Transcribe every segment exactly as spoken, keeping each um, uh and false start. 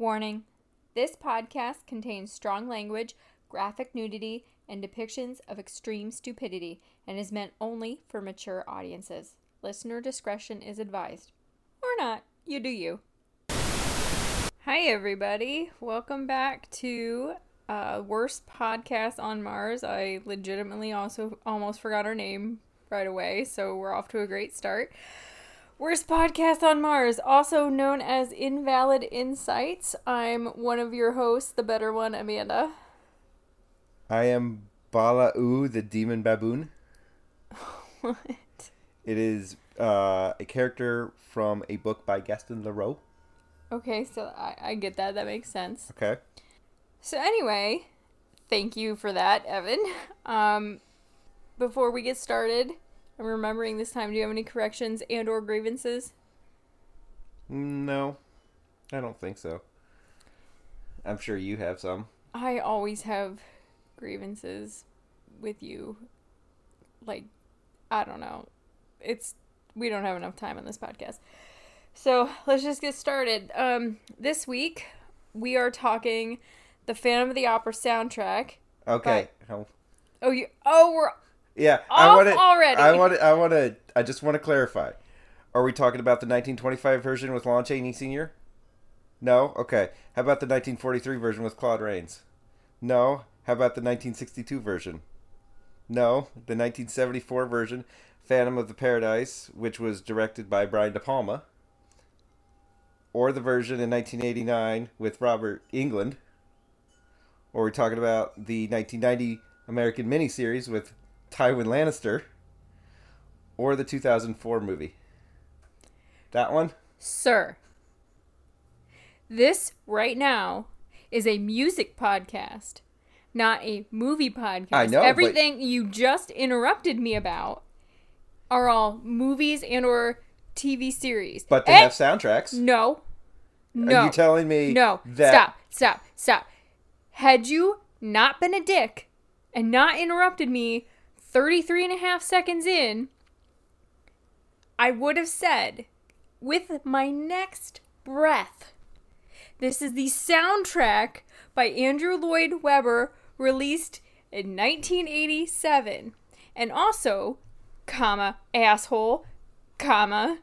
Warning, this podcast contains strong language, graphic nudity, and depictions of extreme stupidity, and is meant only for mature audiences. Listener discretion is advised. Or not, you do you. Hi everybody, welcome back to uh, Worst Podcast on Mars. I legitimately also almost forgot our name right away, so we're off to a great start. Worst Podcast on Mars, also known as Invalid Insights. I'm one of your hosts, the better one, Amanda. I am Bala'u, the demon baboon. What? It is uh, a character from a book by Gaston Leroux. Okay, so I, I get that. That makes sense. Okay. So anyway, thank you for that, Evan. Um, before we get started, I'm remembering this time, do you have any corrections and or grievances? No, I don't think so. I'm sure you have some. I always have grievances with you. Like, I don't know. It's, we don't have enough time on this podcast. So let's just get started. Um, this week, we are talking the Phantom of the Opera soundtrack. Okay. By... Oh. oh, you. Oh, we're... Yeah, I want to. I want to. I want to. I just want to clarify. Are we talking about the nineteen twenty-five version with Lon Chaney Senior? No. Okay. How about the nineteen forty-three version with Claude Rains? No. How about the nineteen sixty-two version? No. The nineteen seventy-four version, Phantom of the Paradise, which was directed by Brian De Palma, or the version in nineteen eighty-nine with Robert Englund, or are we talking about the nineteen ninety American miniseries with Tywin Lannister, or the two thousand four movie? That one? Sir, this right now is a music podcast, not a movie podcast. I know. Everything but... you just interrupted me about are all movies and or T V series. But they and... have soundtracks. No. No. Are you telling me no. that... Stop. Stop. Stop. Had you not been a dick and not interrupted me thirty-three and a half seconds in, I would have said, with my next breath, this is the soundtrack by Andrew Lloyd Webber, released in nineteen eighty-seven. And also, comma, asshole, comma,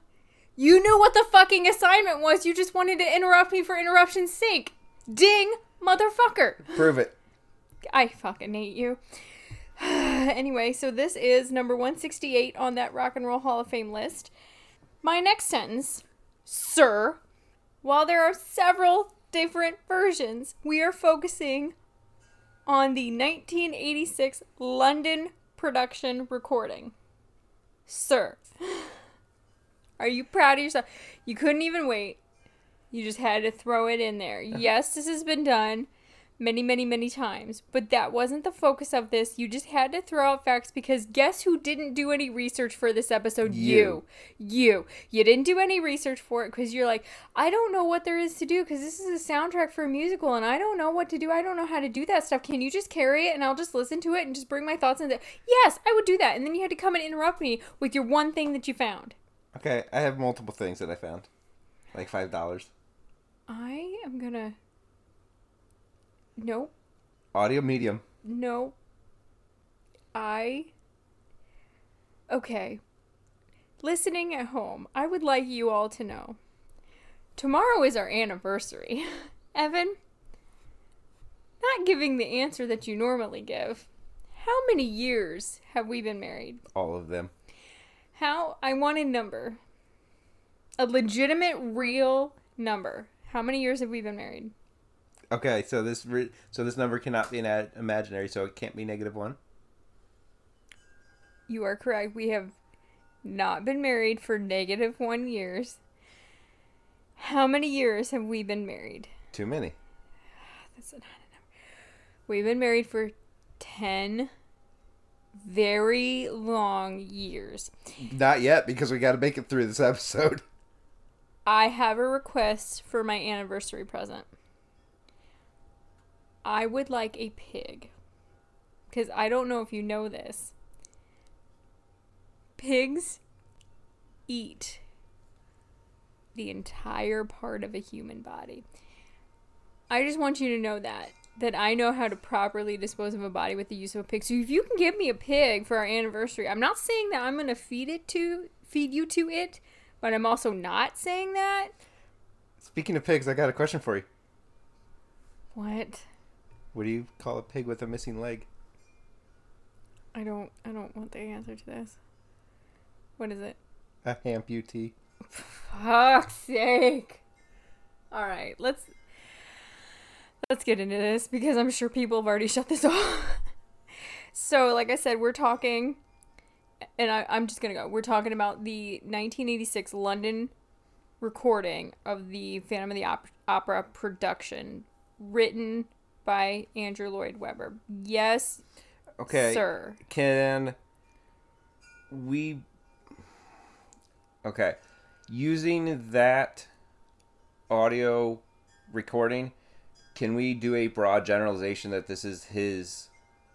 you knew what the fucking assignment was. You just wanted to interrupt me for interruption's sake. Ding, motherfucker. Prove it. I fucking hate you. Anyway, so this is number one sixty-eight on that Rock and Roll Hall of Fame list. My next sentence, sir, while there are several different versions, we are focusing on the nineteen eighty-six London production recording. Sir, are you proud of yourself? You couldn't even wait. You just had to throw it in there. Yes, this has been done many, many, many times, but that wasn't the focus of this. You just had to throw out facts because guess who didn't do any research for this episode? You. You. You, you didn't do any research for it because you're like, I don't know what there is to do because this is a soundtrack for a musical and I don't know what to do. I don't know how to do that stuff. Can you just carry it and I'll just listen to it and just bring my thoughts into it? Yes, I would do that. And then you had to come and interrupt me with your one thing that you found. Okay, I have multiple things that I found. Like five dollars. I am going to... Nope. Audio medium. No. I. Okay. Listening at home, I would like you all to know. Tomorrow is our anniversary. Evan, not giving the answer that you normally give. How many years have we been married? All of them. How? I want a number. A legitimate, real number. How many years have we been married? Okay, so this re- so this number cannot be an ad- imaginary, so it can't be negative one. You are correct. We have not been married for negative one years. How many years have we been married? Too many. That's not a number. We've been married for ten very long years. Not yet, because we got to make it through this episode. I have a request for my anniversary present. I would like a pig, because I don't know if you know this. Pigs eat the entire part of a human body. I just want you to know that. That I know how to properly dispose of a body with the use of a pig. So if you can give me a pig for our anniversary, I'm not saying that I'm going to feed it to, feed you to it, but I'm also not saying that. Speaking of pigs, I got a question for you. What? What do you call a pig with a missing leg? I don't, I don't want the answer to this. What is it? A amputee. Fuck's sake. All right, let's... Let's get into this, because I'm sure people have already shut this off. So, like I said, we're talking, and I, I'm just going to go. We're talking about the nineteen eighty-six London recording of the Phantom of the Op- Opera production, written by Andrew Lloyd Webber. Yes, okay, sir. Can we... Okay. Using that audio recording... Can we do a broad generalization that this is his,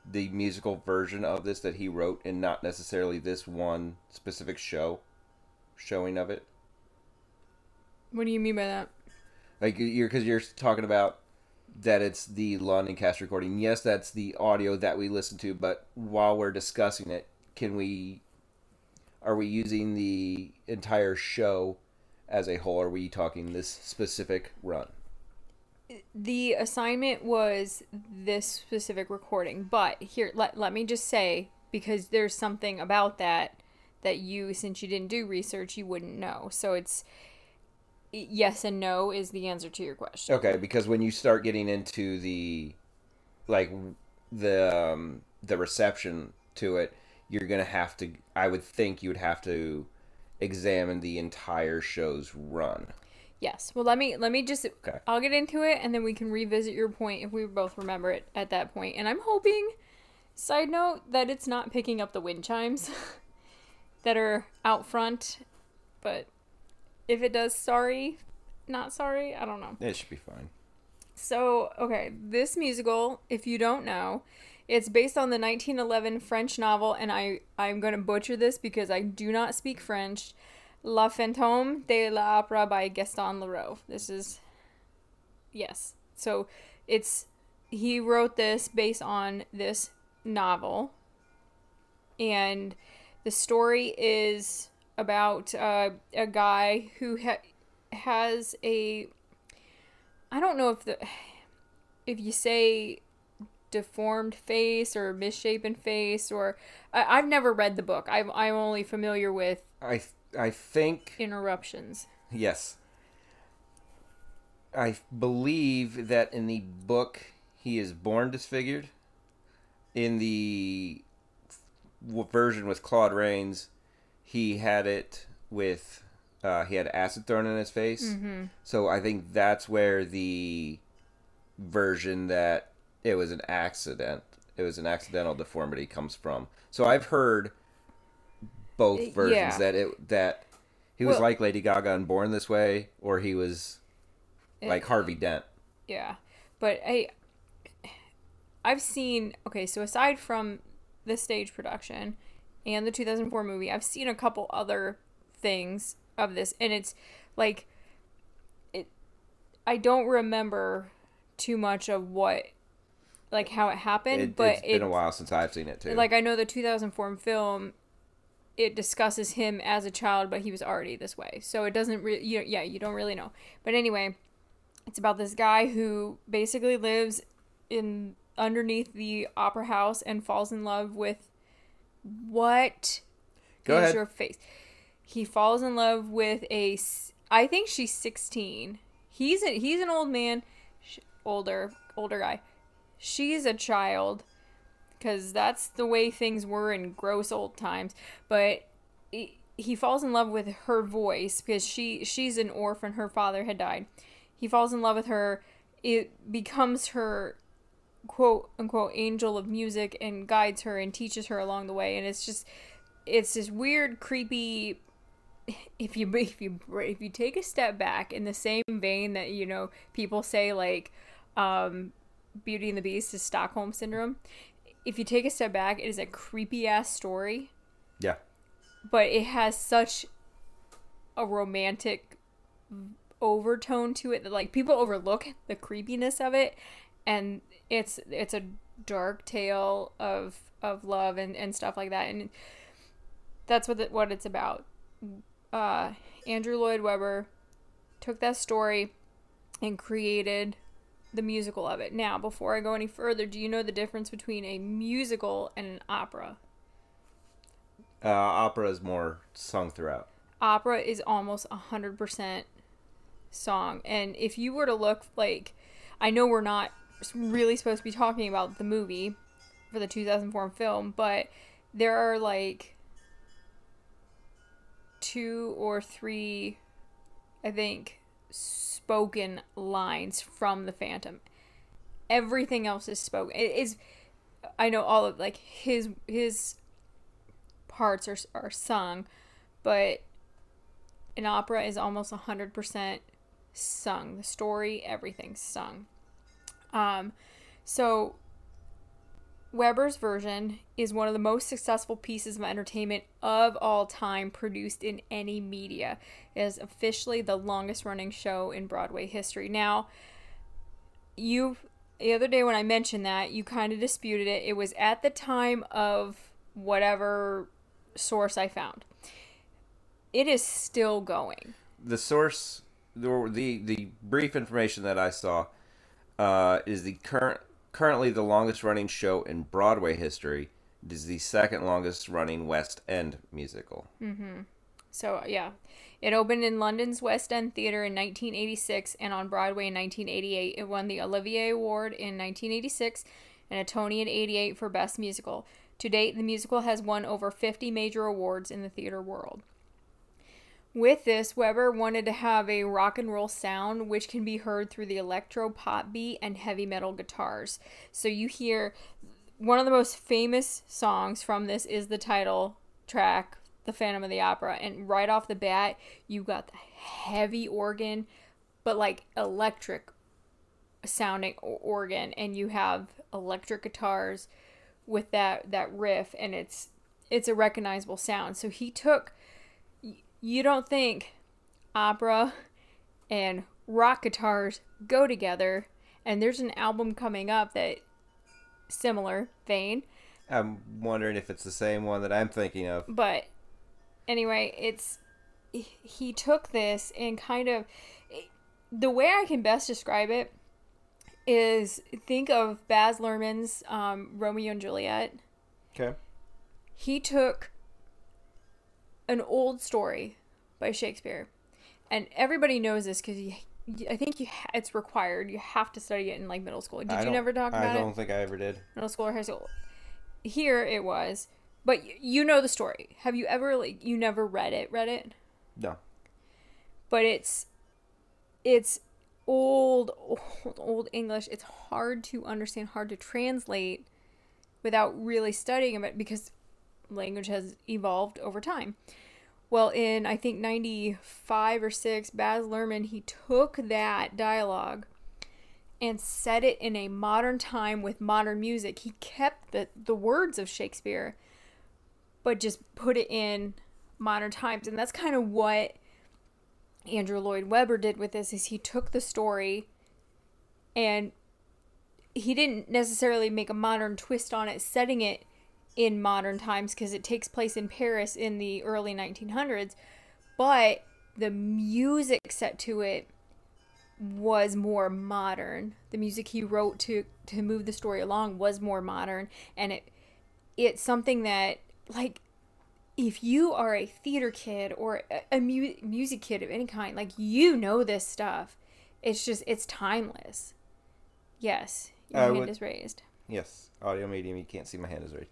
the musical version of this that he wrote, and not necessarily this one specific show, showing of it? What do you mean by that? Like, you're, because you're talking about that it's the London cast recording. Yes, that's the audio that we listen to, but while we're discussing it, can we, are we using the entire show as a whole? Are we talking this specific run? The assignment was this specific recording, but here, let, let me just say, because there's something about that that you, since you didn't do research, you wouldn't know. So it's yes and no is the answer to your question. Okay, because when you start getting into the, like, the um, the reception to it, you're going to have to, I would think you would have to examine the entire show's run. Yes. Well, let me let me just, okay. I'll get into it, and then we can revisit your point if we both remember it at that point. And I'm hoping, side note, that it's not picking up the wind chimes that are out front. But if it does, sorry, not sorry, I don't know. It should be fine. So, okay, this musical, if you don't know, it's based on the nineteen eleven French novel, and I, I'm going to butcher this because I do not speak French, La Fantôme de l'Opera by Gaston Leroux. This is, yes. So it's, he wrote this based on this novel. And the story is about uh, a guy who ha- has a, I don't know if the, if you say deformed face or misshapen face, or, I- I've never read the book. I've, I'm only familiar with. I th- I think... Interruptions. Yes. I believe that in the book, he is born disfigured. In the version with Claude Rains, he had it with... Uh, he had acid thrown in his face. Mm-hmm. So I think that's where the version that it was an accident, it was an accidental deformity comes from. So I've heard... both versions, yeah. that it that he was well, like Lady Gaga and born this way, or he was like it, Harvey Dent. Yeah, but I, I've seen, okay, so aside from the stage production and the two thousand four movie, I've seen a couple other things of this, and it's like, it. I don't remember too much of what, like how it happened, it, but it's it, been a while since I've seen it too. Like I know the two thousand four film. It discusses him as a child, but he was already this way. So it doesn't really, you know, yeah, you don't really know. But anyway, it's about this guy who basically lives in underneath the opera house and falls in love with what Go is ahead. Your face. He falls in love with a, I think she's sixteen. He's a, he's an old man, she, older, older guy. She's a child. Because that's the way things were in gross old times. But he, he falls in love with her voice because she, she's an orphan. Her father had died. He falls in love with her. It becomes her quote-unquote angel of music and guides her and teaches her along the way. And it's just, it's this weird, creepy... If you, if you, if you take a step back in the same vein that, you know, people say, like, um, Beauty and the Beast is Stockholm Syndrome... If you take a step back, it is a creepy-ass story. Yeah. But it has such a romantic overtone to it that, like, people overlook the creepiness of it, and it's it's a dark tale of of love and, and stuff like that, and that's what the, what it's about. Uh, Andrew Lloyd Webber took that story and created the musical of it. Now, before I go any further, do you know the difference between a musical and an opera? Uh, opera is more sung throughout. Opera is almost one hundred percent song. And if you were to look, like, I know we're not really supposed to be talking about the movie for the two thousand four film, but there are, like, two or three, I think, spoken lines from The Phantom. Everything else is spoken. It is, I know all of, like, his his parts are, are sung, but an opera is almost one hundred percent sung. The story, everything's sung. Um, so Webber's version is one of the most successful pieces of entertainment of all time produced in any media. It is officially the longest-running show in Broadway history. Now, you the other day when I mentioned that, you kind of disputed it. It was at the time of whatever source I found. It is still going. The source, the the, the brief information that I saw, uh, is the current currently the longest running show in Broadway history. It is the second longest running West End musical. Mm-hmm. So yeah, it opened in London's West End Theater in nineteen eighty-six and on Broadway in nineteen eighty-eight. It won the Olivier Award in nineteen eighty-six and a Tony in eighty-eight for Best Musical. To date, the musical has won over fifty major awards in the theater world. With this, Webber wanted to have a rock and roll sound, which can be heard through the electro pop beat and heavy metal guitars. So you hear one of the most famous songs from this is the title track, The Phantom of the Opera. And right off the bat, you got the heavy organ, but like electric sounding organ. And you have electric guitars with that, that riff, and it's it's a recognizable sound. So he took... You don't think opera and rock guitars go together, and there's an album coming up that similar vein. I'm wondering if it's the same one that I'm thinking of. But anyway, it's he took this and kind of the way I can best describe it is think of Baz Luhrmann's um, Romeo and Juliet. Okay. He took an old story by Shakespeare, and everybody knows this because I think you ha- it's required. You have to study it in like middle school. Did you never talk about it? I don't think I ever did. Middle school or high school. Here it was, but y- you know the story. Have you ever like you never read it? Read it? No. But it's it's old old old English. It's hard to understand, hard to translate without really studying it because language has evolved over time. Well, in I think ninety-five or six, Baz Luhrmann, he took that dialogue and set it in a modern time with modern music. He kept the, the words of Shakespeare, but just put it in modern times. And that's kind of what Andrew Lloyd Webber did with this, is he took the story and he didn't necessarily make a modern twist on it, setting it in modern times because it takes place in Paris in the early nineteen hundreds, but the music set to it was more modern. The music he wrote to to move the story along was more modern, and it it's something that, like, if you are a theater kid or a, a mu- music kid of any kind, like, you know this stuff. It's just it's timeless. Yes, your uh, hand would, is raised. Yes, audio medium. You can't see my hand is raised.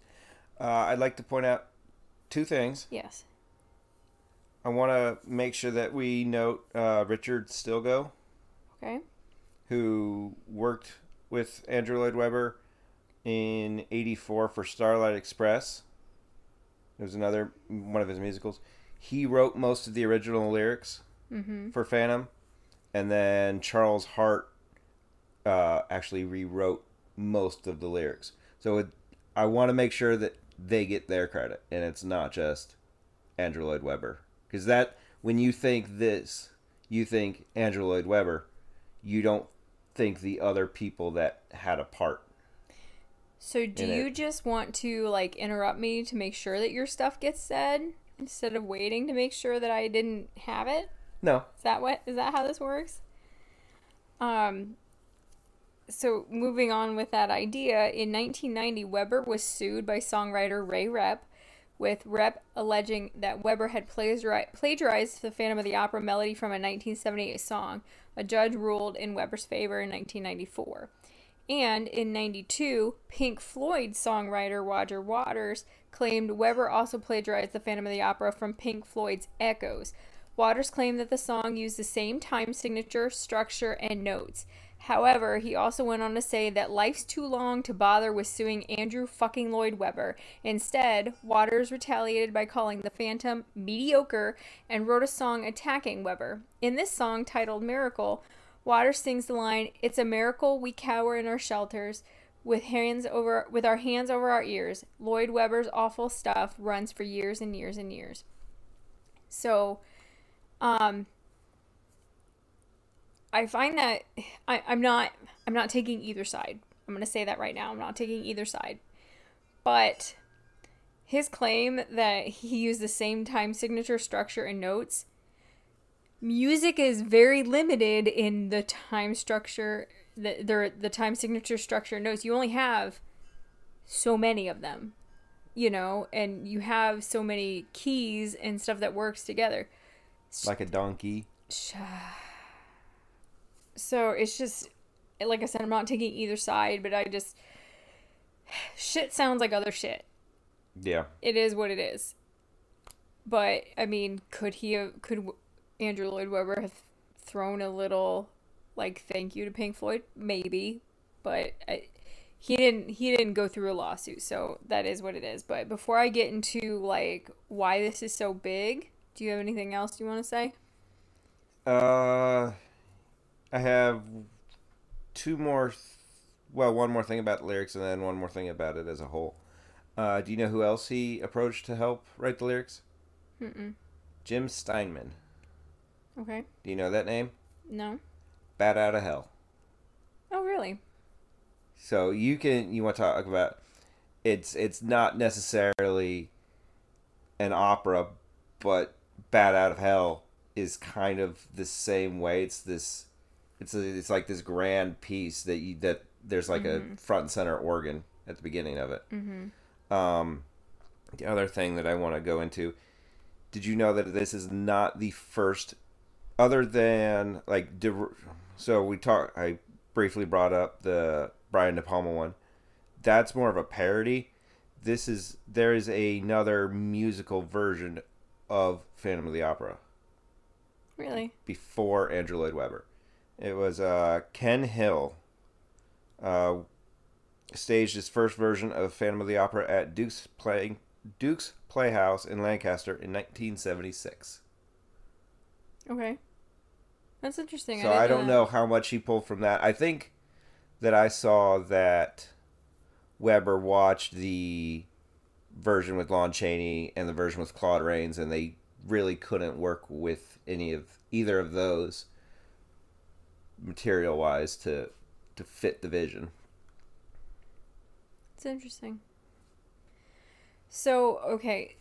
Uh, I'd like to point out two things. Yes. I want to make sure that we note uh, Richard Stilgo. Okay. Who worked with Andrew Lloyd Webber in eighty-four for Starlight Express. It was another one of his musicals. He wrote most of the original lyrics mm-hmm. for Phantom. And then Charles Hart uh, actually rewrote most of the lyrics. So it, I want to make sure that they get their credit, and it's not just Andrew Lloyd Webber. Because that, when you think this, you think Andrew Lloyd Webber, you don't think the other people that had a part. So do you it. just want to like interrupt me to make sure that your stuff gets said instead of waiting to make sure that I didn't have it? No. Is that what is that how this works? Um so moving on with that idea, in nineteen ninety Webber was sued by songwriter Ray Repp, with Repp alleging that Webber had plagiarized the Phantom of the Opera melody from a nineteen seventy-eight song. A judge ruled in Webber's favor in nineteen ninety-four. And in ninety-two, Pink Floyd songwriter Roger Waters claimed Webber also plagiarized the Phantom of the Opera from Pink Floyd's Echoes. Waters claimed that the song used the same time signature, structure, and notes. However, he also went on to say that life's too long to bother with suing Andrew fucking Lloyd Webber. Instead, Waters retaliated by calling the Phantom mediocre and wrote a song attacking Webber. In this song, titled Miracle, Waters sings the line, "It's a miracle we cower in our shelters with hands over with our hands over our ears. Lloyd Webber's awful stuff runs for years and years and years." So, um... I find that I, I'm not I'm not taking either side. I'm going to say that right now. I'm not taking either side. But his claim that he used the same time signature, structure, and notes. Music is very limited in the time structure, the, the, the time signature, structure, and notes. You only have so many of them, you know, and you have so many keys and stuff that works together. Like a donkey. Shh. So it's just, like I said, I'm not taking either side, but I just, shit sounds like other shit. Yeah. It is what it is. But, I mean, could he have, could Andrew Lloyd Webber have thrown a little, like, thank you to Pink Floyd? Maybe. But I, he didn't, he didn't go through a lawsuit, so that is what it is. But before I get into, like, why this is so big, do you have anything else you want to say? Uh... I have two more, th- well, one more thing about the lyrics and then one more thing about it as a whole. Uh, do you know who else he approached to help write the lyrics? Mm-mm. Jim Steinman. Okay. Do you know that name? No. Bat out of hell. Oh, really? So you can, you want to talk about, it's it's not necessarily an opera, but Bat Out of Hell is kind of the same way. It's this... It's a, it's like this grand piece that you, that there's like mm-hmm. a front and center organ at the beginning of it. Mm-hmm. Um, the other thing that I want to go into, did you know that this is not the first, other than like, so we talked, I briefly brought up the Brian De Palma one. That's more of a parody. This is, there is another musical version of Phantom of the Opera. Really? Before Andrew Lloyd Webber. It was uh, Ken Hill uh, staged his first version of Phantom of the Opera at Duke's, Play- Duke's Playhouse in Lancaster in nineteen seventy-six. Okay. That's interesting. So I, I don't know, know how much he pulled from that. I think that I saw that Webber watched the version with Lon Chaney and the version with Claude Rains, and they really couldn't work with any of either of those material wise to to fit the vision. It's interesting. So okay,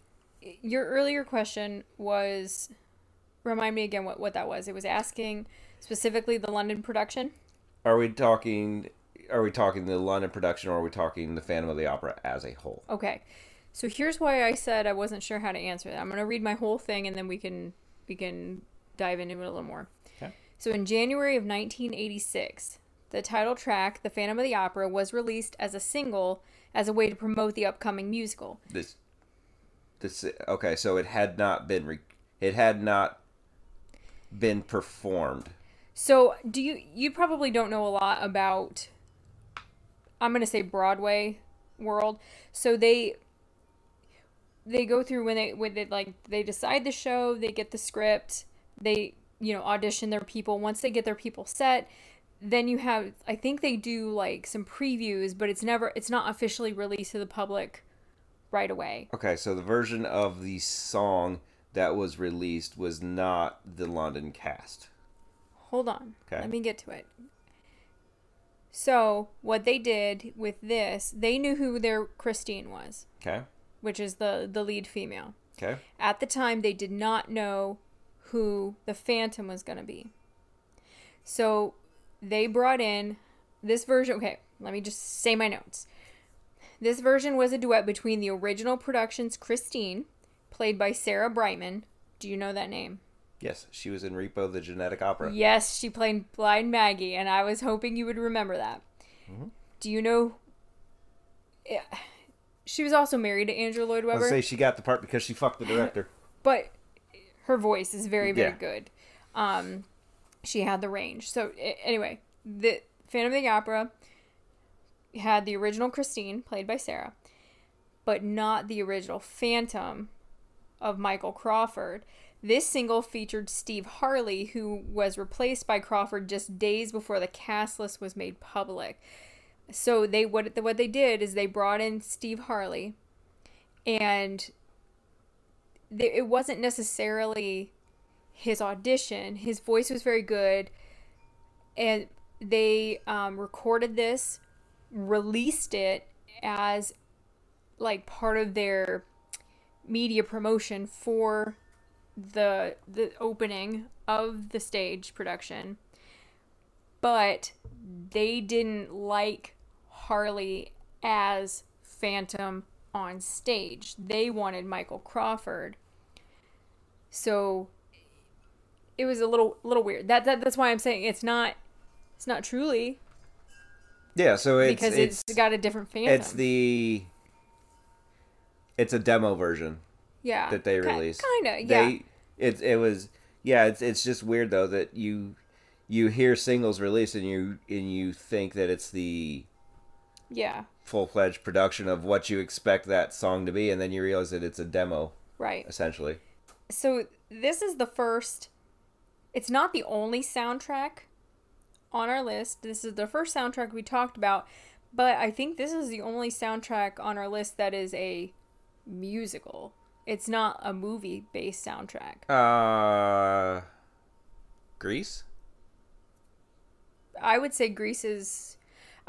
your earlier question was, remind me again what what that was. It was asking specifically the London production. Are we talking are we talking the London production, or are we talking the Phantom of the Opera as a whole? Okay, so here's why I said I wasn't sure how to answer that. I'm going to read my whole thing and then we can we can dive into it a little more. So in January of nineteen eighty-six, the title track, The Phantom of the Opera, was released as a single as a way to promote the upcoming musical. This, this, okay, so it had not been, re, it had not been performed. So do you, you probably don't know a lot about, I'm going to say Broadway world. So they, they go through when they, when they, like, they decide the show, they get the script, they... you know, audition their people. Once they get their people set, then you have, I think they do like some previews, but it's never, it's not officially released to the public right away. Okay, so the version of the song that was released was not the London cast. hold on. Okay. Let me get to it. So what they did with this, they knew who their Christine was. Okay. Which is the, the lead female. Okay. At the time, they did not know who the Phantom was going to be. So they brought in this version. Okay, let me just say my notes. This version was a duet between the original production's Christine, played by Sarah Brightman. Do you know that name? Yes, she was in Repo the Genetic Opera. Yes, she played Blind Maggie, and I was hoping you would remember that. Mm-hmm. Do you know... Yeah. She was also married to Andrew Lloyd Webber. I was gonna say she got the part because she fucked the director. But her voice is very, very yeah. good. Um, she had the range. So anyway, the Phantom of the Opera had the original Christine, played by Sarah, but not the original Phantom of Michael Crawford. This single featured Steve Harley, who was replaced by Crawford just days before the cast list was made public. So they what what they did is they brought in Steve Harley, and they, it wasn't necessarily his audition. His voice was very good, and they um, recorded this, released it as like part of their media promotion for the the opening of the stage production, but they didn't like Harley as Phantom on stage. They wanted Michael Crawford. So it was a little little weird. That, that that's why I'm saying it's not it's not truly. Yeah, so it's because it's, it's got a different Phantom. It's the it's a demo version. Yeah. That they released. Kinda, yeah. It's it was yeah, it's it's just weird though that you You hear singles released and you and you think that it's the yeah full-fledged production of what you expect that song to be, and then you realize that it's a demo, right? Essentially. So this is the first. It's not the only soundtrack on our list. This is the first soundtrack we talked about, but I think this is the only soundtrack on our list that is a musical. It's not a movie-based soundtrack. Uh, Grease? I would say Grease is...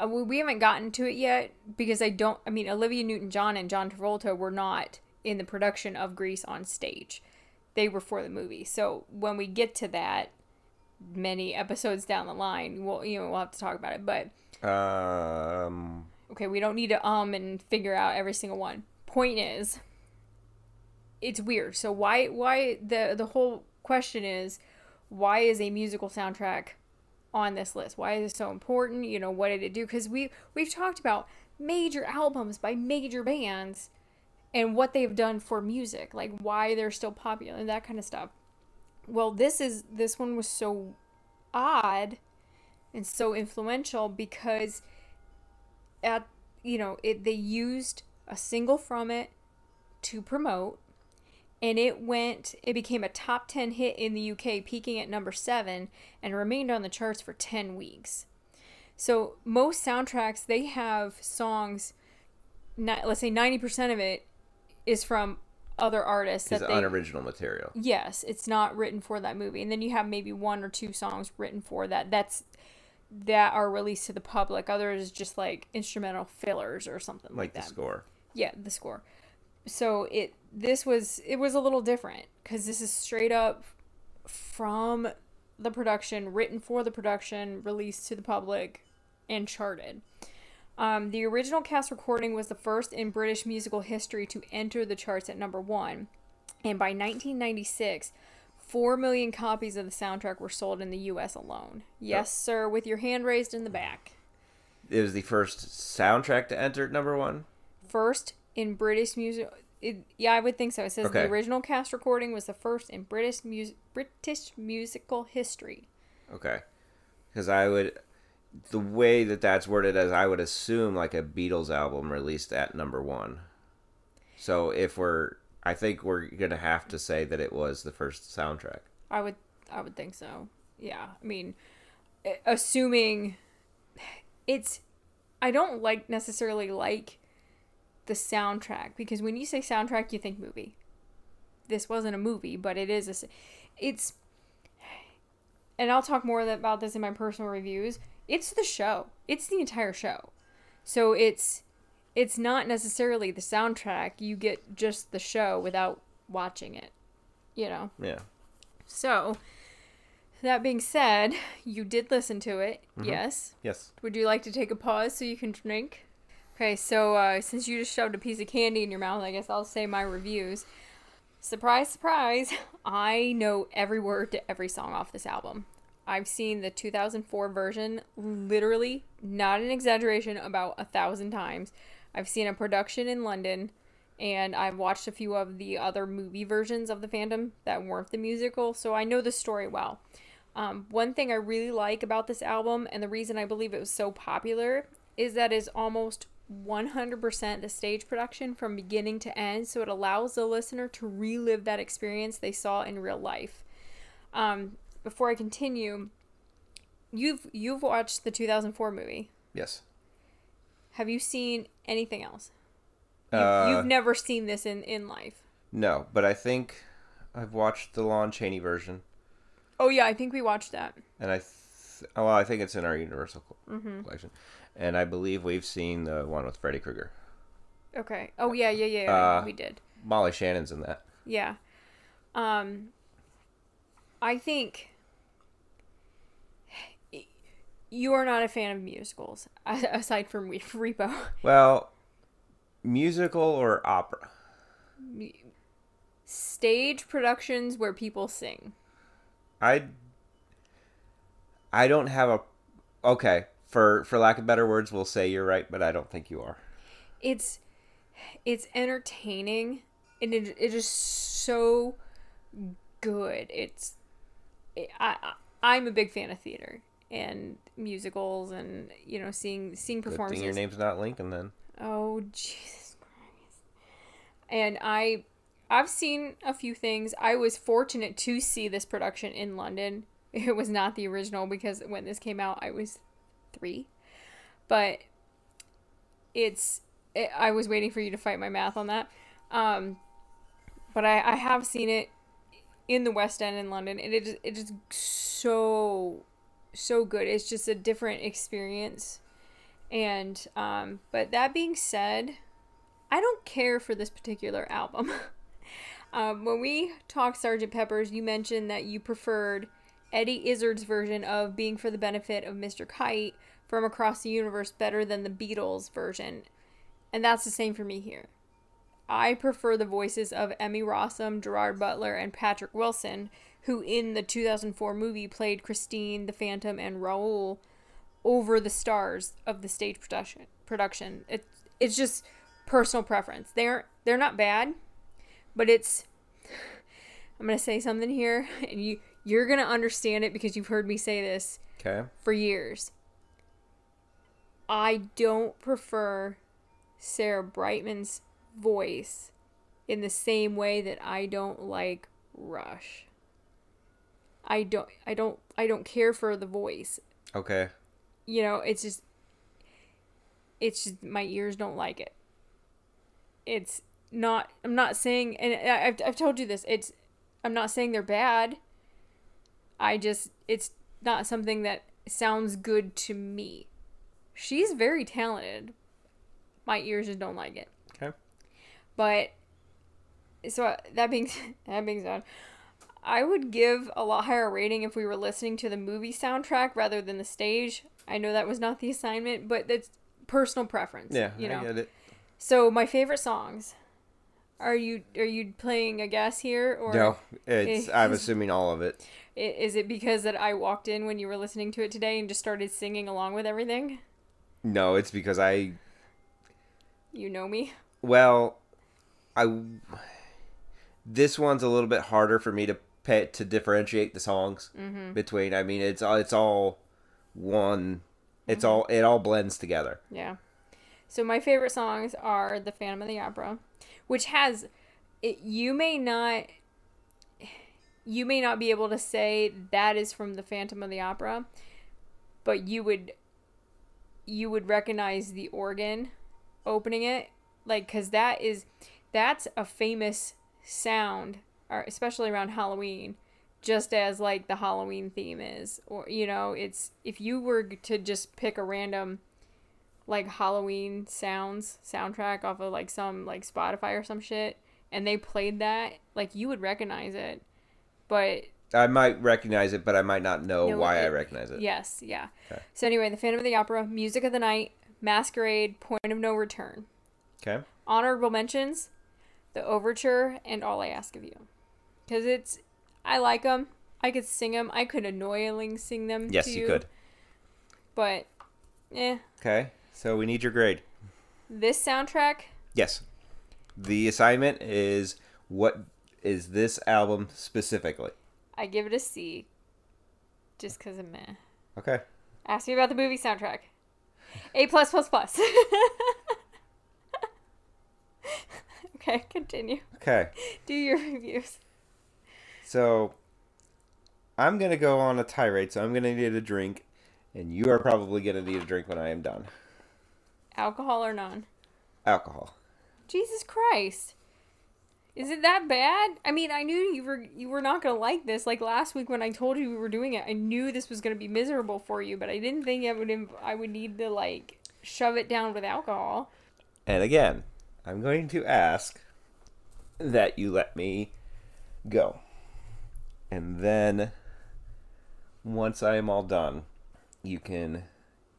Uh, we haven't gotten to it yet because I don't... I mean, Olivia Newton-John and John Travolta were not in the production of Grease on stage. They were for the movie. So when we get to that, many episodes down the line, we'll, you know, we'll have to talk about it. But... Um... Okay, we don't need to um and figure out every single one. Point is, it's weird. So why... why the, the whole question is, why is a musical soundtrack... on this list? Why is it so important? You know, what did it do? Because we we've talked about major albums by major bands and what they've done for music, like why they're still popular and that kind of stuff. Well, this is this one was so odd and so influential because at you know it they used a single from it to promote, and it went, it became a top ten hit in the U K, peaking at number seven, and remained on the charts for ten weeks. So most soundtracks, they have songs, not, let's say ninety percent of it is from other artists. It's unoriginal material. Yes, it's not written for that movie. And then you have maybe one or two songs written for that. That's that are released to the public. Others just like instrumental fillers or something like that. Like the score. Yeah, the score. So it this was it was a little different because this is straight up from the production, written for the production, released to the public, and charted. Um, the original cast recording was the first in British musical history to enter the charts at number one, and by nineteen ninety-six, four million copies of the soundtrack were sold in the U S alone. Yes, yep. Sir, with your hand raised in the back. It was the first soundtrack to enter at number one? First in British music, it, yeah, I would think so. It says okay. The original cast recording was the first in British music, British musical history. Okay, because I would, the way that that's worded as I would assume like a Beatles album released at number one. So if we're, I think we're gonna have to say that it was the first soundtrack. I would, I would think so. Yeah, I mean, assuming it's, I don't like necessarily like. The soundtrack, because when you say soundtrack, you think movie. This wasn't a movie, but it is a... It's... and I'll talk more about this in my personal reviews, it's the show. It's the entire show. So it's it's not necessarily the soundtrack. You get just the show without watching it, you know? Yeah. So, that being said, you did listen to it, mm-hmm. yes? Yes. Would you like to take a pause so you can drink? Okay, so uh, since you just shoved a piece of candy in your mouth, I guess I'll say my reviews. Surprise, surprise, I know every word to every song off this album. I've seen the two thousand four version literally, not an exaggeration, about a thousand times. I've seen a production in London, and I've watched a few of the other movie versions of The Phantom that weren't the musical, so I know the story well. Um, one thing I really like about this album, and the reason I believe it was so popular, is that it's almost one hundred percent the stage production from beginning to end, so it allows the listener to relive that experience they saw in real life. Um... Before I continue, you've you've watched the two thousand four movie. Yes. Have you seen anything else? You, uh, you've never seen this in, in life. No, but I think I've watched the Lon Chaney version. Oh, yeah, I think we watched that. And I, th- well, I think it's in our Universal mm-hmm. collection. And I believe we've seen the one with Freddy Krueger. Okay. Oh, yeah, yeah, yeah, yeah. Uh, we did. Molly Shannon's in that. Yeah. Um, I think... You are not a fan of musicals, aside from Repo. Well, musical or opera? Stage productions where people sing. I I don't have a... Okay, for, for lack of better words, we'll say you're right, but I don't think you are. It's it's entertaining, and it, it is so good. It's it, I I'm a big fan of theater and musicals, and you know, seeing seeing performances. Good thing your name's not Lincoln, then. Oh, Jesus Christ! And I, I've seen a few things. I was fortunate to see this production in London. It was not the original because when this came out, I was three. But it's. It, I was waiting for you to fight my math on that. Um, but I, I have seen it in the West End in London, and it is it is so. so good. It's just a different experience. And um but that being said, I don't care for this particular album. um when we talked Sergeant Pepper's, you mentioned that you preferred Eddie Izzard's version of Being for the Benefit of Mister Kite from Across the Universe better than the Beatles version, and that's the same for me here. I prefer the voices of Emmy Rossum, Gerard Butler, and Patrick Wilson, who in the two thousand four movie played Christine, the Phantom, and Raoul, over the stars of the stage production. Production. It, it's just personal preference. They're they're not bad, but it's... I'm going to say something here, and you, you're going to understand it because you've heard me say this okay. for years. I don't prefer Sarah Brightman's voice in the same way that I don't like Rush. I don't, I don't, I don't care for the voice. Okay. You know, it's just, it's just, my ears don't like it. It's not, I'm not saying, and I've, I've told you this, it's, I'm not saying they're bad. I just, it's not something that sounds good to me. She's very talented. My ears just don't like it. Okay. But, so that being, that being said, I would give a lot higher rating if we were listening to the movie soundtrack rather than the stage. I know that was not the assignment, but that's personal preference. Yeah, you know? I get it. So my favorite songs. Are you are you playing a guess here? Or no, it's. Is, I'm assuming all of it. Is it because that I walked in when you were listening to it today and just started singing along with everything? No, it's because I... You know me? Well, I... This one's a little bit harder for me to... Pet to differentiate the songs mm-hmm. between. I mean, it's all it's all one. It's mm-hmm. all it all blends together. Yeah. So my favorite songs are "The Phantom of the Opera," which has it, you may not you may not be able to say that is from "The Phantom of the Opera," but you would you would recognize the organ opening it, like because that is that's a famous sound. Especially around Halloween, just as like the Halloween theme is, or, you know, it's, if you were to just pick a random like Halloween sounds soundtrack off of like some like Spotify or some shit, and they played that, like you would recognize it, but I might recognize it, but I might not know, know why it, I recognize it. Yes, yeah. Okay. So anyway, The Phantom of the Opera, Music of the Night, Masquerade, Point of No Return. Okay. Honorable mentions, The Overture and All I Ask of You. Because it's, I like them. I could sing them. I could annoyingly sing them yes, to you. Yes, you could. But, eh. Okay, so we need your grade. This soundtrack? Yes. The assignment is, what is this album specifically? I give it a C, just because of meh. Okay. Ask me about the movie soundtrack. A plus plus plus. Okay, continue. Okay. Do your reviews. So, I'm going to go on a tirade, so I'm going to need a drink, and you are probably going to need a drink when I am done. Alcohol or non? Alcohol. Jesus Christ. Is it that bad? I mean, I knew you were you were not going to like this. Like last week when I told you we were doing it, I knew this was going to be miserable for you, but I didn't think I would inv- I would need to like shove it down with alcohol. And again, I'm going to ask that you let me go. And then once I am all done, you can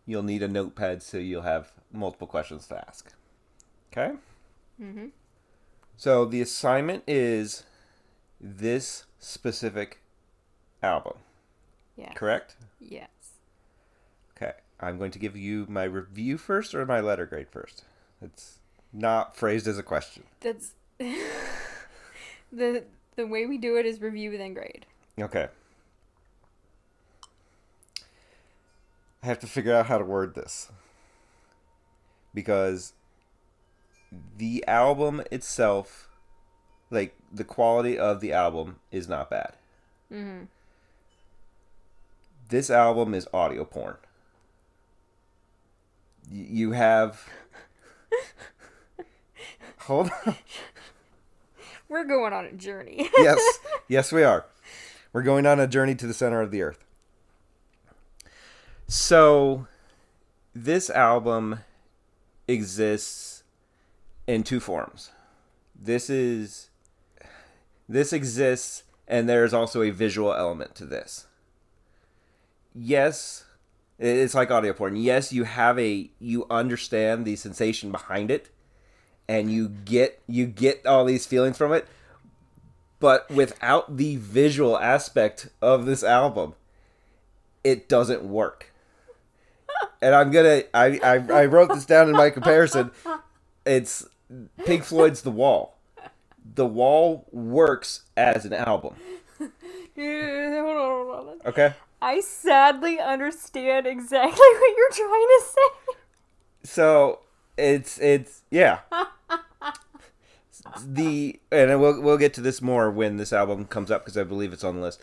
you'll need a notepad, so you'll have multiple questions to ask. Okay? Mm-hmm. So, the assignment is this specific album. Yeah. Correct? Yes. Okay. I'm going to give you my review first or my letter grade first. It's not phrased as a question. That's... the the way we do it is review then grade. Okay. I have to figure out how to word this. Because... the album itself, like, the quality of the album is not bad. Mm-hmm. This album is audio porn. Y- you have... Hold on. We're going on a journey. Yes. Yes, we are. We're going on a journey to the center of the earth. So, this album exists... in two forms. This is... This exists, and there is also a visual element to this. Yes, it's like audio porn. Yes, you have a... you understand the sensation behind it, and you get you get all these feelings from it, but without the visual aspect of this album, it doesn't work. And I'm gonna... I, I, I wrote this down in my comparison. It's... Pink Floyd's The Wall. The Wall works as an album. Hold on, hold on. Okay. I sadly understand exactly what you're trying to say. So it's it's yeah. the and we'll we'll get to this more when this album comes up, because I believe it's on the list.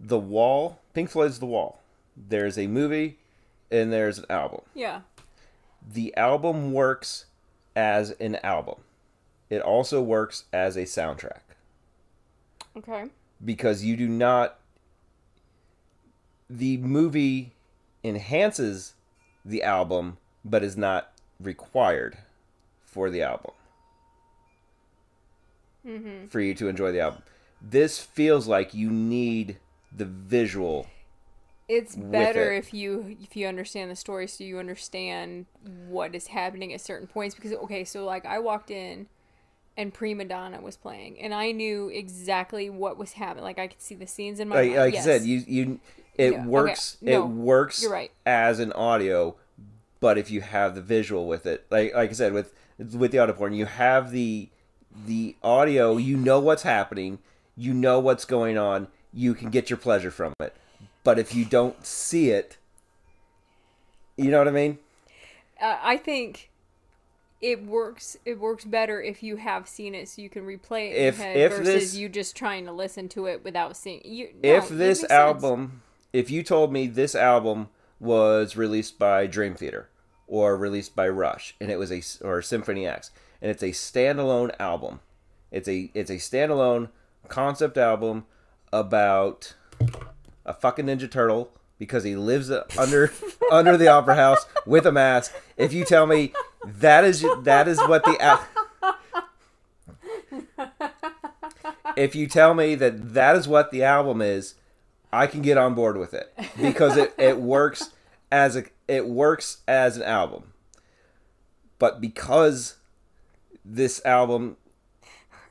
The Wall, Pink Floyd's The Wall. There's a movie and there's an album. Yeah. The album works as an album. It also works as a soundtrack. Okay. Because you do not... the movie enhances the album, but is not required for the album. Mm-hmm. For you to enjoy the album. This feels like you need the visual... It's better it. if you if you understand the story, so you understand what is happening at certain points. Because, okay, so, like, I walked in and Prima Donna was playing, and I knew exactly what was happening. Like, I could see the scenes in my Like, like yes. I said, you, you, it yeah. works, okay. no, it works you're right. as an audio, but if you have the visual with it, like like I said, with with the audio porn, you have the the audio, you know what's happening, you know what's going on, you can get your pleasure from it. But if you don't see it, you know what I mean? Uh, I think it works It works better if you have seen it, so you can replay it in if, your head if versus this, you just trying to listen to it without seeing it. No, if this album, if you told me this album was released by Dream Theater or released by Rush, and it was a or Symphony X, and it's a standalone album, it's a it's a standalone concept album about... a fucking Ninja Turtle because he lives under under the Opera House with a mask. If you tell me that is that is what the if you tell me that that is what the album is, I can get on board with it because it, it works as a it works as an album. But because this album,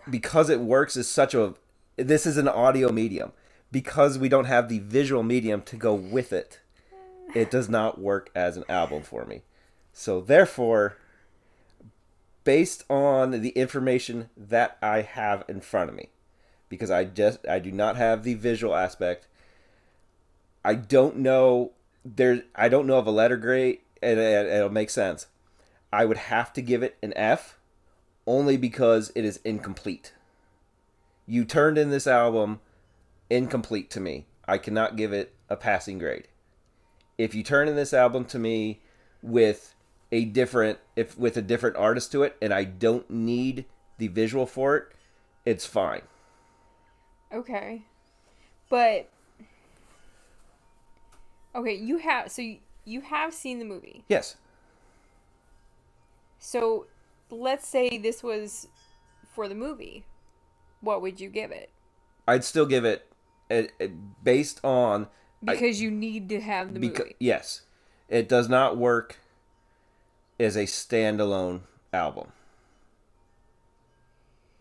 because it works as such a, this is an audio medium. Because we don't have the visual medium to go with it, it does not work as an album for me. So therefore, based on the information that I have in front of me, because I just I do not have the visual aspect, I don't know there I don't know of a letter grade, and it, it'll make sense. I would have to give it an F, only because it is incomplete. You turned in this album incomplete to me. I cannot give it a passing grade. If you turn in this album to me with a different if with a different artist to it and I don't need the visual for it, it's fine. Okay. But Okay, you have so you, you have seen the movie. Yes. So let's say this was for the movie. What would you give it? I'd still give it based on... Because I, you need to have the beca- movie. Yes. It does not work as a standalone album.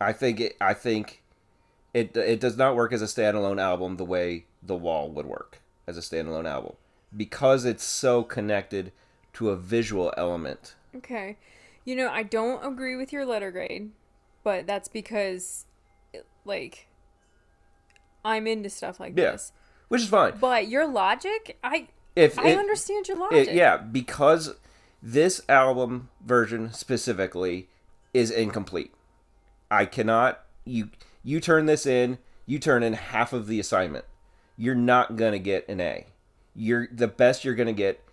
I think it I think it it does not work as a standalone album the way The Wall would work as a standalone album. Because it's so connected to a visual element. Okay. You know, I don't agree with your letter grade, but that's because, like... I'm into stuff like yeah, this. Which is fine. But your logic, I if I it, understand your logic. It, yeah, because this album version specifically is incomplete. I cannot you you turn this in, you turn in half of the assignment. You're not going to get an A. You're the best you're going to get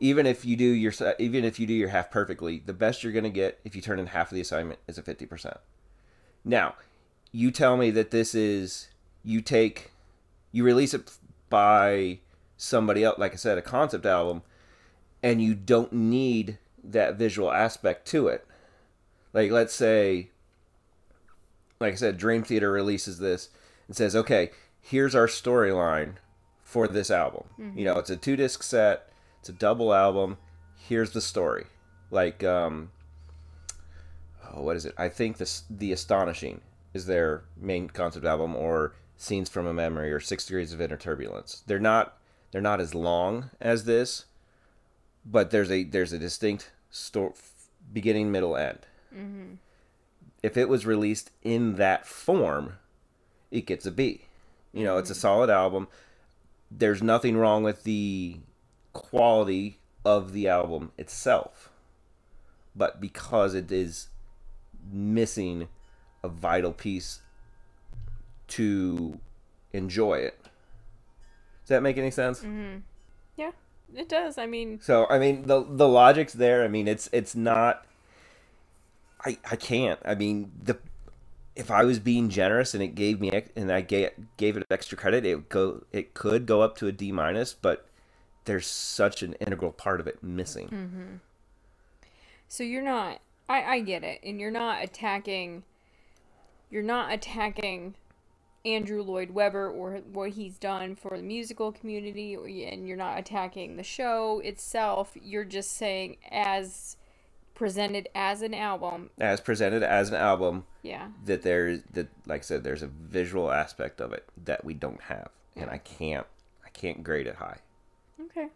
even if you do your even if you do your half perfectly, the best you're going to get if you turn in half of the assignment is a fifty percent. Now, you tell me that this is You take, you release it by somebody else, like I said, a concept album, and you don't need that visual aspect to it. Like, let's say, like I said, Dream Theater releases this and says, okay, here's our storyline for this album. Mm-hmm. You know, it's a two-disc set, it's a double album, here's the story. Like, um, oh, what is it? I think this, The Astonishing is their main concept album, or Scenes from a Memory, or Six Degrees of Inner Turbulence. They're not they're not as long as this, but there's a there's a distinct sto- beginning, middle, end. Mm-hmm. If it was released in that form, it gets a B. You know, mm-hmm. It's a solid album. There's nothing wrong with the quality of the album itself, but because it is missing a vital piece to enjoy it. Does that make any sense? Mm-hmm. Yeah, it does. I mean, so I mean the the logic's there. I mean, it's it's not. I I can't. I mean, the if I was being generous and it gave me and I gave gave it extra credit, it go it could go up to a D minus, but there's such an integral part of it missing. Mm-hmm. So you're not. I I get it, and you're not attacking. You're not attacking Andrew Lloyd Webber or what he's done for the musical community, or, and you're not attacking the show itself. You're just saying as presented as an album. As presented as an album. Yeah. That there is that, like I said, there's a visual aspect of it that we don't have, and I can't, I can't grade it high. Okay.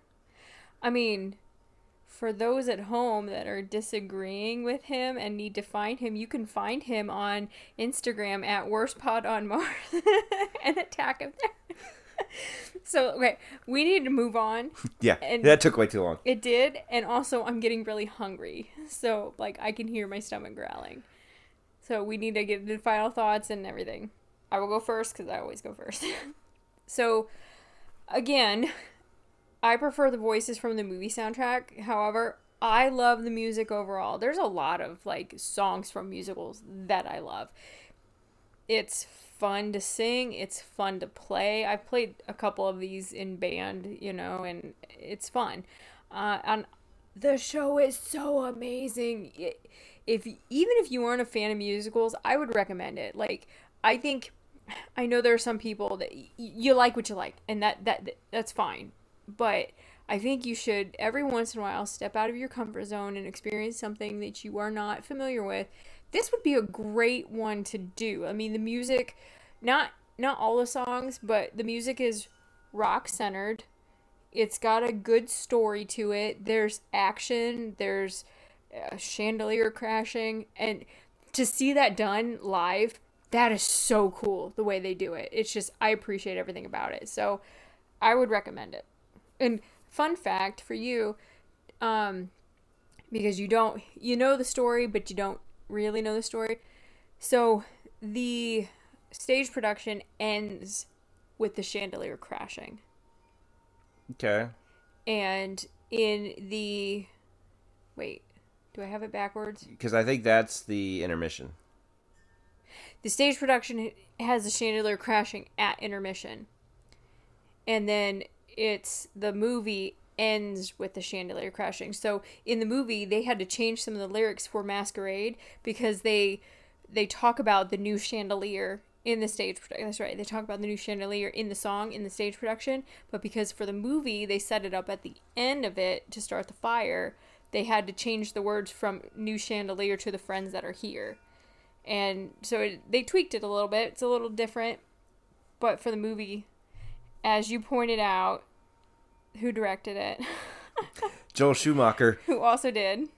I mean, for those at home that are disagreeing with him and need to find him, you can find him on Instagram at worst pod on Mars and attack him there. So, okay, we need to move on. Yeah, and that took way too long. It did, and also I'm getting really hungry. So, like, I can hear my stomach growling. So we need to get the final thoughts and everything. I will go first because I always go first. So, again... I prefer the voices from the movie soundtrack. However, I love the music overall. There's a lot of like songs from musicals that I love. It's fun to sing. It's fun to play. I've played a couple of these in band, you know, and it's fun. Uh, and the show is so amazing. If even if you aren't a fan of musicals, I would recommend it. Like, I think, I know there are some people that you like what you like, and that that that's fine. But I think you should every once in a while step out of your comfort zone and experience something that you are not familiar with. This would be a great one to do. I mean, the music, not not all the songs, but the music is rock-centered. It's got a good story to it. There's action. There's a chandelier crashing. And to see that done live, that is so cool, the way they do it. It's just, I appreciate everything about it. So I would recommend it. And fun fact for you, um, because you don't, you know the story, but you don't really know the story. So the stage production ends with the chandelier crashing. Okay. And in the, wait, do I have it backwards? Because I think that's the intermission. The stage production has the chandelier crashing at intermission. And then it's the movie ends with the chandelier crashing. So in the movie, they had to change some of the lyrics for Masquerade because they they talk about the new chandelier in the stage production. That's right. They talk about the new chandelier in the song, in the stage production. But because for the movie, they set it up at the end of it to start the fire, they had to change the words from new chandelier to the friends that are here. And so it, they tweaked it a little bit. It's a little different. But for the movie, as you pointed out, who directed it? Joel Schumacher. Who also did.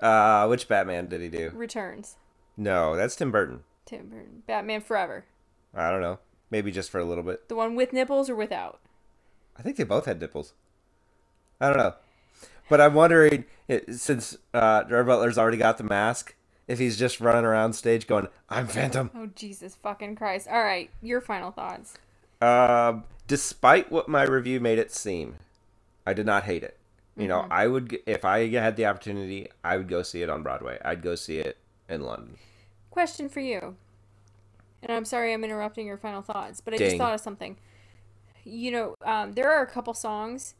Uh, which Batman did he do? Returns. No, that's Tim Burton. Tim Burton. Batman Forever. I don't know. Maybe just for a little bit. The one with nipples or without? I think they both had nipples. I don't know. But I'm wondering, since uh, Gerard Butler's already got the mask, if he's just running around stage going, "I'm Phantom." Oh, Jesus fucking Christ. All right. Your final thoughts. Uh, despite what my review made it seem, I did not hate it. You mm-hmm. know, I would, if I had the opportunity, I would go see it on Broadway. I'd go see it in London. Question for you. And I'm sorry I'm interrupting your final thoughts, but I Dang. just thought of something. You know, um, there are a couple songs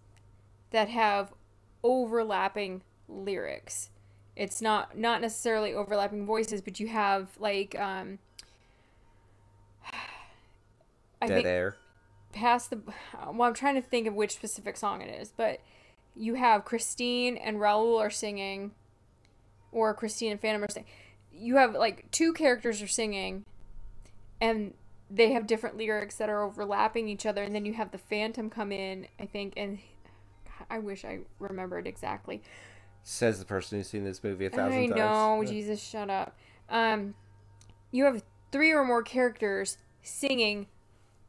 that have overlapping lyrics. It's not, not necessarily overlapping voices, but you have, like, um... I Dead think Air. Past the... Well, I'm trying to think of which specific song it is, but you have Christine and Raoul are singing, or Christine and Phantom are singing. You have, like, two characters are singing, and they have different lyrics that are overlapping each other, and then you have the Phantom come in, I think, and... God, I wish I remembered exactly... Says the person who's seen this movie a thousand times. I know, times. Jesus, shut up. Um, you have three or more characters singing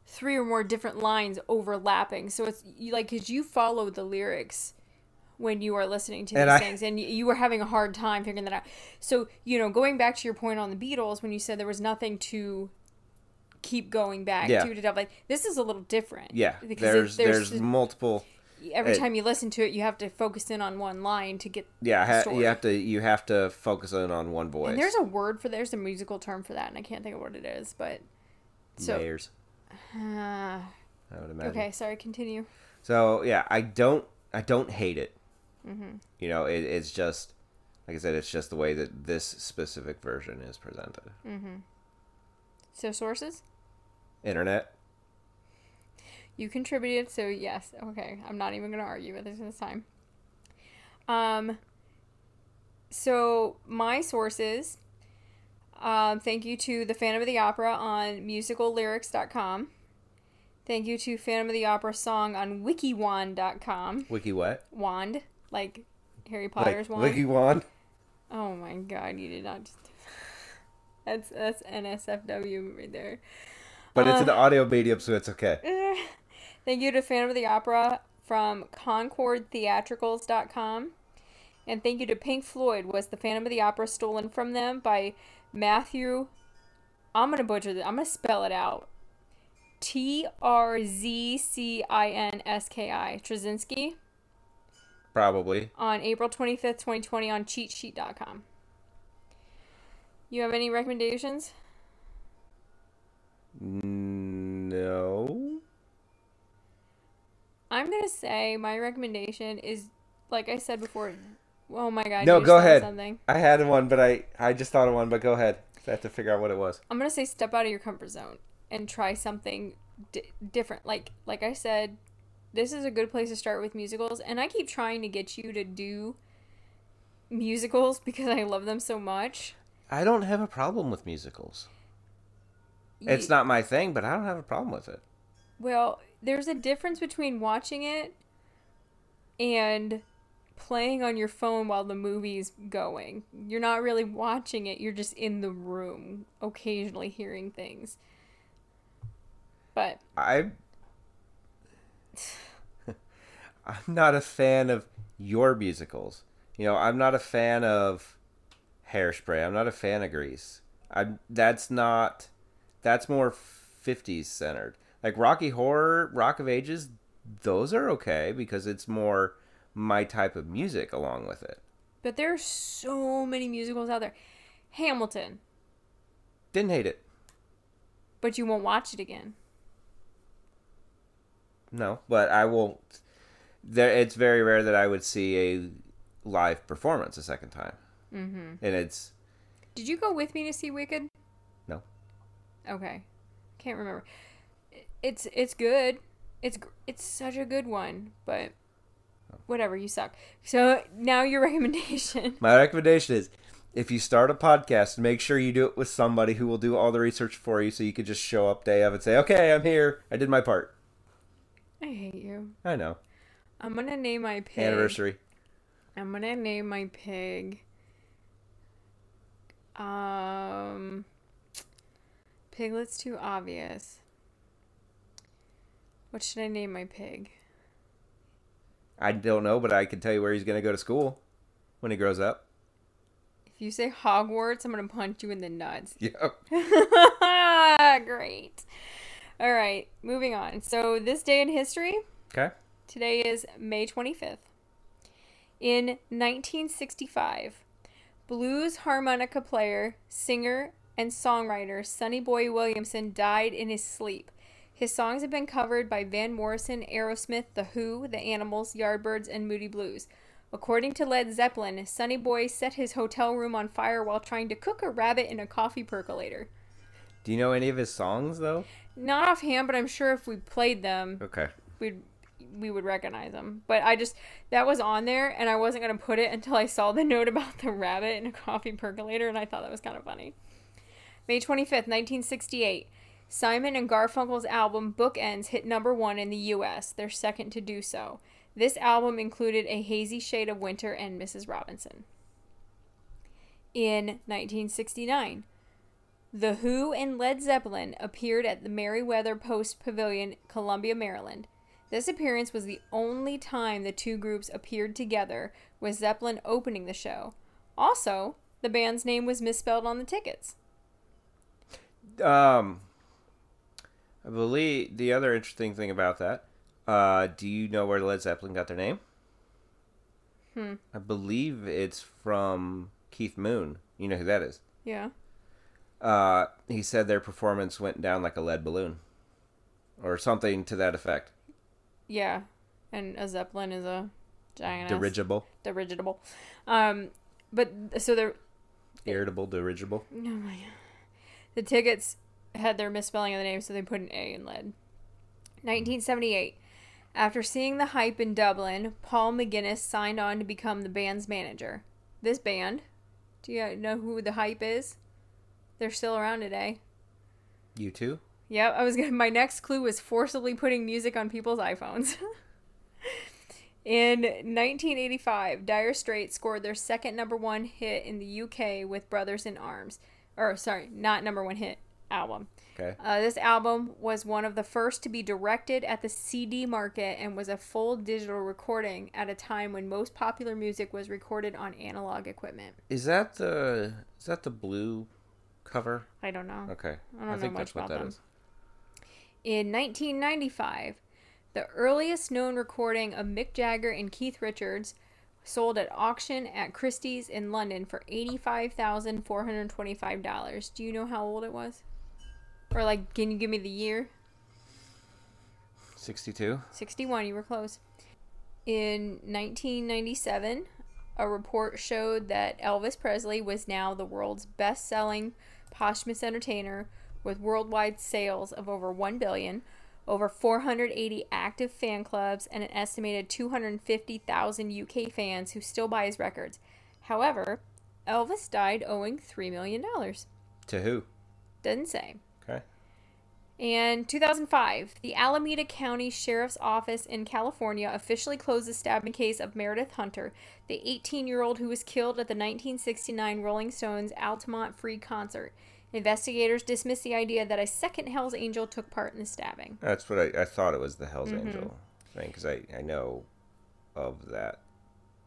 three or more different lines overlapping. So it's you, like, because you follow the lyrics when you are listening to these and things, I... and you, you were having a hard time figuring that out. So, you know, going back to your point on the Beatles, when you said there was nothing to keep going back yeah. to, to like, this is a little different. Yeah, because there's, there's, there's this... multiple... Every it, time you listen to it, you have to focus in on one line to get yeah. Ha, the story. You have to you have to focus in on one voice. And there's a word for there's a musical term for that, and I can't think of what it is. But so layers. Uh, I would imagine. Okay, sorry. Continue. So yeah, I don't I don't hate it. Mm-hmm. You know, it, it's just like I said, it's just the way that this specific version is presented. Mm-hmm. So sources. Internet. You contributed, so yes. Okay, I'm not even going to argue with this this time. Um. So, my sources, um, thank you to the Phantom of the Opera on musical lyrics dot com. Thank you to Phantom of the Opera song on wiki wand dot com. Wiki what? Wand, like Harry Potter's like wand. Wiki wand? Oh my God, you did not just... that's, that's N S F W right there. But it's an audio medium, so it's okay. Thank you to Phantom of the Opera from concord theatricals dot com. And thank you to Pink Floyd. Was the Phantom of the Opera stolen from them by Matthew... I'm going to butcher this. I'm going to spell it out. T R Z C I N S K I. Trzynski? Probably. On April twenty-fifth, twenty twenty on cheat sheet dot com. You have any recommendations? No. I'm going to say my recommendation is, like I said before, oh my God. No, go ahead. Something. I had one, but I, I just thought of one, but go ahead. I have to figure out what it was. I'm going to say step out of your comfort zone and try something d- different. Like, like I said, this is a good place to start with musicals. And I keep trying to get you to do musicals because I love them so much. I don't have a problem with musicals. You, it's not my thing, but I don't have a problem with it. Well, there's a difference between watching it and playing on your phone while the movie's going. You're not really watching it. You're just in the room, occasionally hearing things. But I, I'm not a fan of your musicals. You know, I'm not a fan of Hairspray. I'm not a fan of Grease. I'm, that's not... That's more fifties centered. Like Rocky Horror, Rock of Ages, those are okay because it's more my type of music along with it. But there are so many musicals out there. Hamilton. Didn't hate it. But you won't watch it again. No, but I won't. There, it's very rare that I would see a live performance a second time. Mm-hmm. And it's... Did you go with me to see Wicked? Okay, can't remember. It's it's good. It's it's such a good one, but whatever. You suck. So now your recommendation. My recommendation is, if you start a podcast, make sure you do it with somebody who will do all the research for you, so you could just show up day of and say, "Okay, I'm here. I did my part." I hate you. I know. I'm gonna name my pig. Anniversary. I'm gonna name my pig. Um. Piglet's too obvious. What should I name my pig? I don't know, but I can tell you where he's going to go to school when he grows up. If you say Hogwarts, I'm going to punch you in the nuts. Yep. Great. All right, moving on. So this day in history. Okay. Today is May twenty-fifth. In nineteen sixty-five, blues harmonica player, singer, and songwriter Sonny Boy Williamson died in his sleep. His songs have been covered by Van Morrison, Aerosmith, The Who, The Animals, Yardbirds, and Moody Blues. According to Led Zeppelin, Sonny Boy set his hotel room on fire while trying to cook a rabbit in a coffee percolator. Do you know any of his songs, though? Not offhand, but I'm sure if we played them, okay, we'd we would recognize them. But I just, that was on there, and I wasn't going to put it until I saw the note about the rabbit in a coffee percolator, and I thought that was kind of funny. May twenty-fifth, nineteen sixty-eight, Simon and Garfunkel's album Bookends hit number one in the U S, their second to do so. This album included A Hazy Shade of Winter and Missus Robinson. In nineteen sixty-nine, The Who and Led Zeppelin appeared at the Meriwether Post Pavilion, Columbia, Maryland. This appearance was the only time the two groups appeared together, with Zeppelin opening the show. Also, the band's name was misspelled on the tickets. Um, I believe the other interesting thing about that, uh, do you know where Led Zeppelin got their name? Hmm. I believe it's from Keith Moon. You know who that is? Yeah. Uh, he said their performance went down like a lead balloon, or something to that effect. Yeah, and a Zeppelin is a giant dirigible. Dirigible. Um, but so they're irritable dirigible. Oh my God. The tickets had their misspelling of the name, so they put an A in Led. nineteen seventy-eight. After seeing The Hype in Dublin, Paul McGuinness signed on to become the band's manager. This band, do you know who The Hype is? They're still around today. You too? Yep, I was gonna, my next clue was forcibly putting music on people's iPhones. In nineteen eighty-five, Dire Straits scored their second number one hit in the U K with Brothers in Arms. Or, sorry, not number one hit album. Okay. Uh, this album was one of the first to be directed at the C D market and was a full digital recording at a time when most popular music was recorded on analog equipment. Is that the is that the blue cover? I don't know. Okay. I don't I know think much that's what about that them. Is. In nineteen ninety-five, the earliest known recording of Mick Jagger and Keith Richards sold at auction at Christie's in London for eighty-five thousand four hundred twenty-five dollars. Do you know how old it was? Or like, can you give me the year? sixty-two? sixty-one, you were close. In nineteen ninety-seven, a report showed that Elvis Presley was now the world's best-selling posthumous entertainer with worldwide sales of over one billion dollars, over four hundred eighty active fan clubs, and an estimated two hundred fifty thousand U K fans who still buy his records. However, Elvis died owing three million dollars. To who? Doesn't say. Okay. And two thousand five, the Alameda County Sheriff's Office in California officially closed the stabbing case of Meredith Hunter, the eighteen-year-old who was killed at the nineteen sixty-nine Rolling Stones Altamont Free Concert. Investigators dismissed the idea that a second Hells Angel took part in the stabbing. That's what I, I thought it was the Hells mm-hmm. Angel thing, because I, I know of that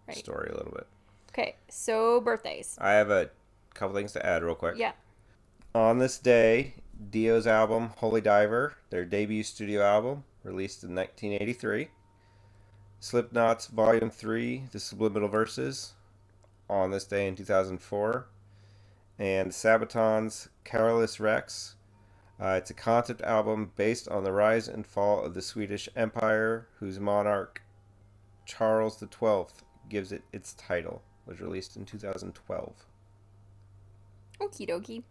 right. story a little bit. Okay, so birthdays. I have a couple things to add real quick. Yeah. On this day, Dio's album, Holy Diver, their debut studio album, released in nineteen eighty-three. Slipknot's Volume three, The Subliminal Verses, on this day in two thousand four. And Sabaton's Careless Rex. Uh, it's a concept album based on the rise and fall of the Swedish Empire, whose monarch, Charles the twelfth, gives it its title. It was released in two thousand twelve. Okie dokie.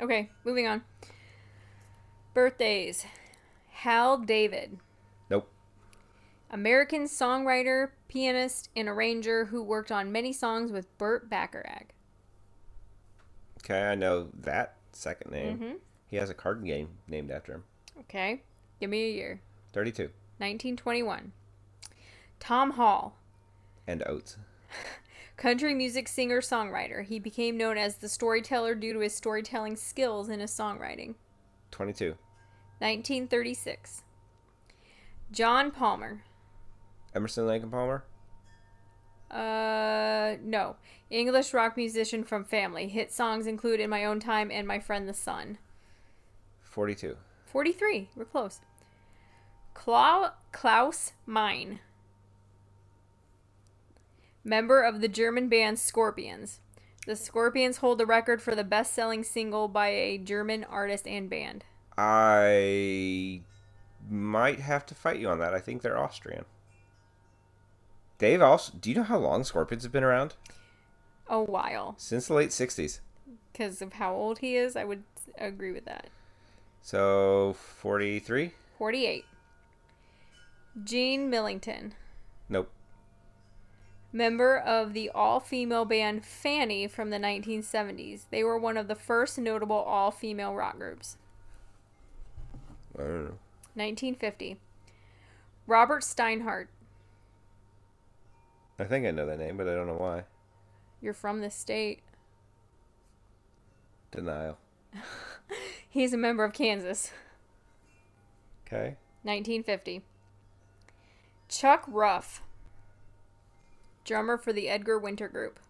Okay, moving on. Birthdays. Hal David. Nope. American songwriter, pianist, and arranger who worked on many songs with Burt Bacharach. Okay, I know that second name. Mm-hmm. He has a card game named after him. Okay. Give me a year. thirty-two. nineteen twenty-one. Tom Hall. And Oates. Country music singer-songwriter. He became known as the storyteller due to his storytelling skills and his songwriting. twenty-two. nineteen thirty-six. John Palmer. Emerson, Lake and Palmer? Uh, no. English rock musician from Family. Hit songs include In My Own Time and My Friend the Sun. forty-two. forty-three. We're close. Cla- Klaus Meine. Member of the German band Scorpions. The Scorpions hold the record for the best-selling single by a German artist and band. I might have to fight you on that. I think they're Austrian. They've also... Do you know how long Scorpions have been around? A while. Since the late sixties. Because of how old he is, I would agree with that. So, forty-three? forty-eight. Gene Millington. Nope. Member of the all-female band Fanny from the nineteen seventies. They were one of the first notable all-female rock groups. I don't know. nineteen fifty. Robert Steinhardt. I think I know that name, but I don't know why. You're from this state. Denial. He's a member of Kansas. Okay. nineteen fifty. Chuck Ruff. Drummer for the Edgar Winter Group.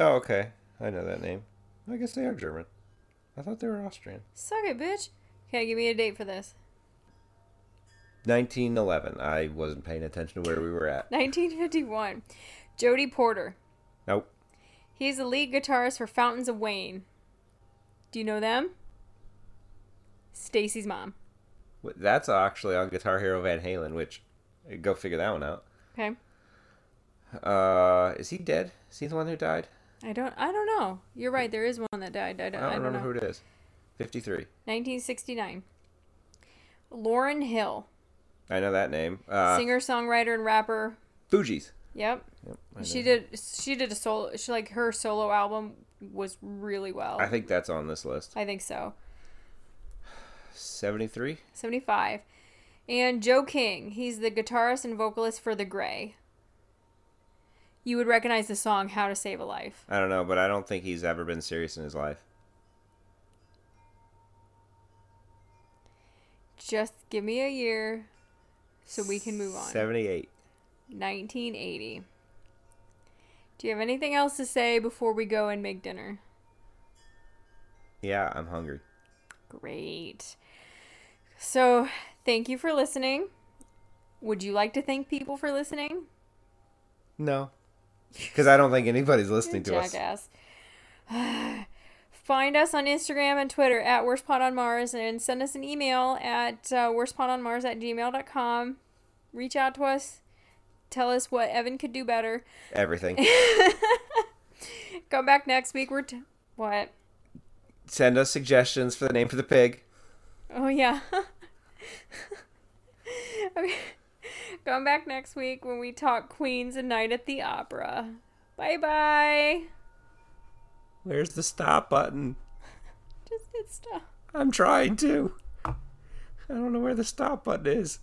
Oh, okay. I know that name. I guess they are German. I thought they were Austrian. Suck it, bitch. Okay, give me a date for this. nineteen eleven. I wasn't paying attention to where we were at. nineteen fifty-one. Jody Porter. Nope. He's the lead guitarist for Fountains of Wayne. Do you know them? Stacy's mom. That's actually on Guitar Hero Van Halen, which... Go figure that one out. Okay. Uh, is he dead? Is he the one who died? I don't I don't know. You're right, there is one that died. I don't, I don't, I don't remember know. who it is. fifty-three. nineteen sixty-nine. Lauryn Hill. I know that name. Uh, Singer, songwriter, and rapper. Fugees. Yep. yep she did she did a solo she like her solo album was really well. I think that's on this list. I think so. seventy-three? seventy-five. And Joe King. He's the guitarist and vocalist for The Gray. You would recognize the song, How to Save a Life. I don't know, but I don't think he's ever been serious in his life. Just give me a year so we can move on. seventy-eight. nineteen eighty. Do you have anything else to say before we go and make dinner? Yeah, I'm hungry. Great. So, thank you for listening. Would you like to thank people for listening? No. Because I don't think anybody's listening to us. Jackass. Find us on Instagram and Twitter at worst pod on mars, and send us an email at uh, worst pod on mars at gmail dot com. Reach out to us. Tell us what Evan could do better. Everything. Come back next week. We're t- what? Send us suggestions for the name for the pig. Oh, yeah. Okay. Come back next week when we talk Queen's A Night at the Opera. Bye-bye. Where's the stop button? Just hit stop. I'm trying to. I don't know where the stop button is.